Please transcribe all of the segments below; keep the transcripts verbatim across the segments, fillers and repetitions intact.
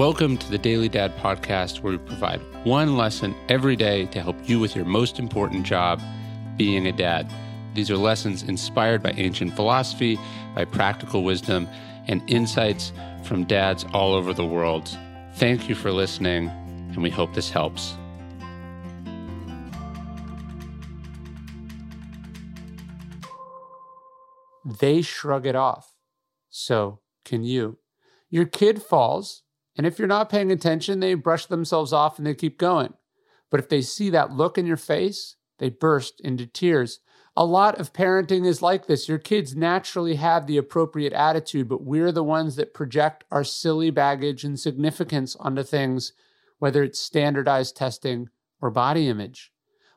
Welcome to the Daily Dad podcast, where we provide one lesson every day to help you with your most important job, being a dad. These are lessons inspired by ancient philosophy, by practical wisdom, and insights from dads all over the world. Thank you for listening, and we hope this helps. They shrug it off. So can you. Your kid falls, and if you're not paying attention, they brush themselves off and they keep going. But if they see that look in your face, they burst into tears. A lot of parenting is like this. Your kids naturally have the appropriate attitude, but we're the ones that project our silly baggage and significance onto things, whether it's standardized testing or body image.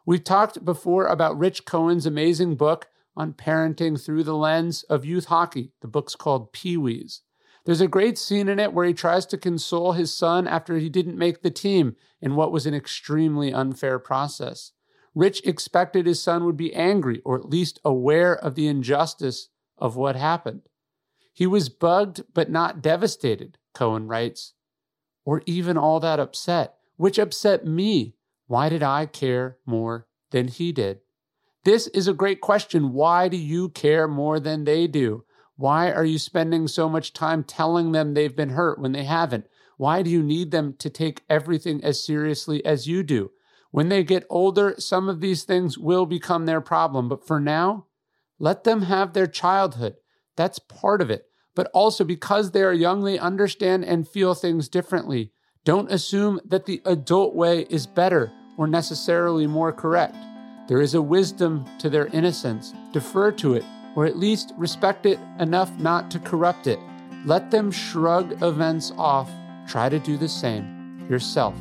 We've talked before about Rich Cohen's amazing book on parenting through the lens of youth hockey. The book's called Pee-wees. There's a great scene in it where he tries to console his son after he didn't make the team in what was an extremely unfair process. Rich expected his son would be angry, or at least aware of the injustice of what happened. He was bugged but not devastated, Cohen writes, or even all that upset, which upset me. Why did I care more than he did? This is a great question. Why do you care more than they do? Why are you spending so much time telling them they've been hurt when they haven't? Why do you need them to take everything as seriously as you do? When they get older, some of these things will become their problem. But for now, let them have their childhood. That's part of it. But also, because they are young, they understand and feel things differently. Don't assume that the adult way is better or necessarily more correct. There is a wisdom to their innocence. Defer to it, or at least respect it enough not to corrupt it. Let them shrug events off. Try to do the same yourself.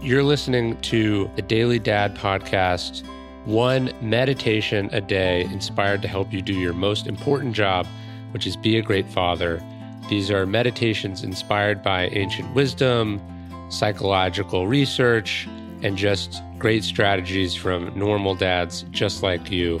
You're listening to the Daily Dad podcast, one meditation a day inspired to help you do your most important job, which is be a great father. These are meditations inspired by ancient wisdom, psychological research, and just great strategies from normal dads just like you.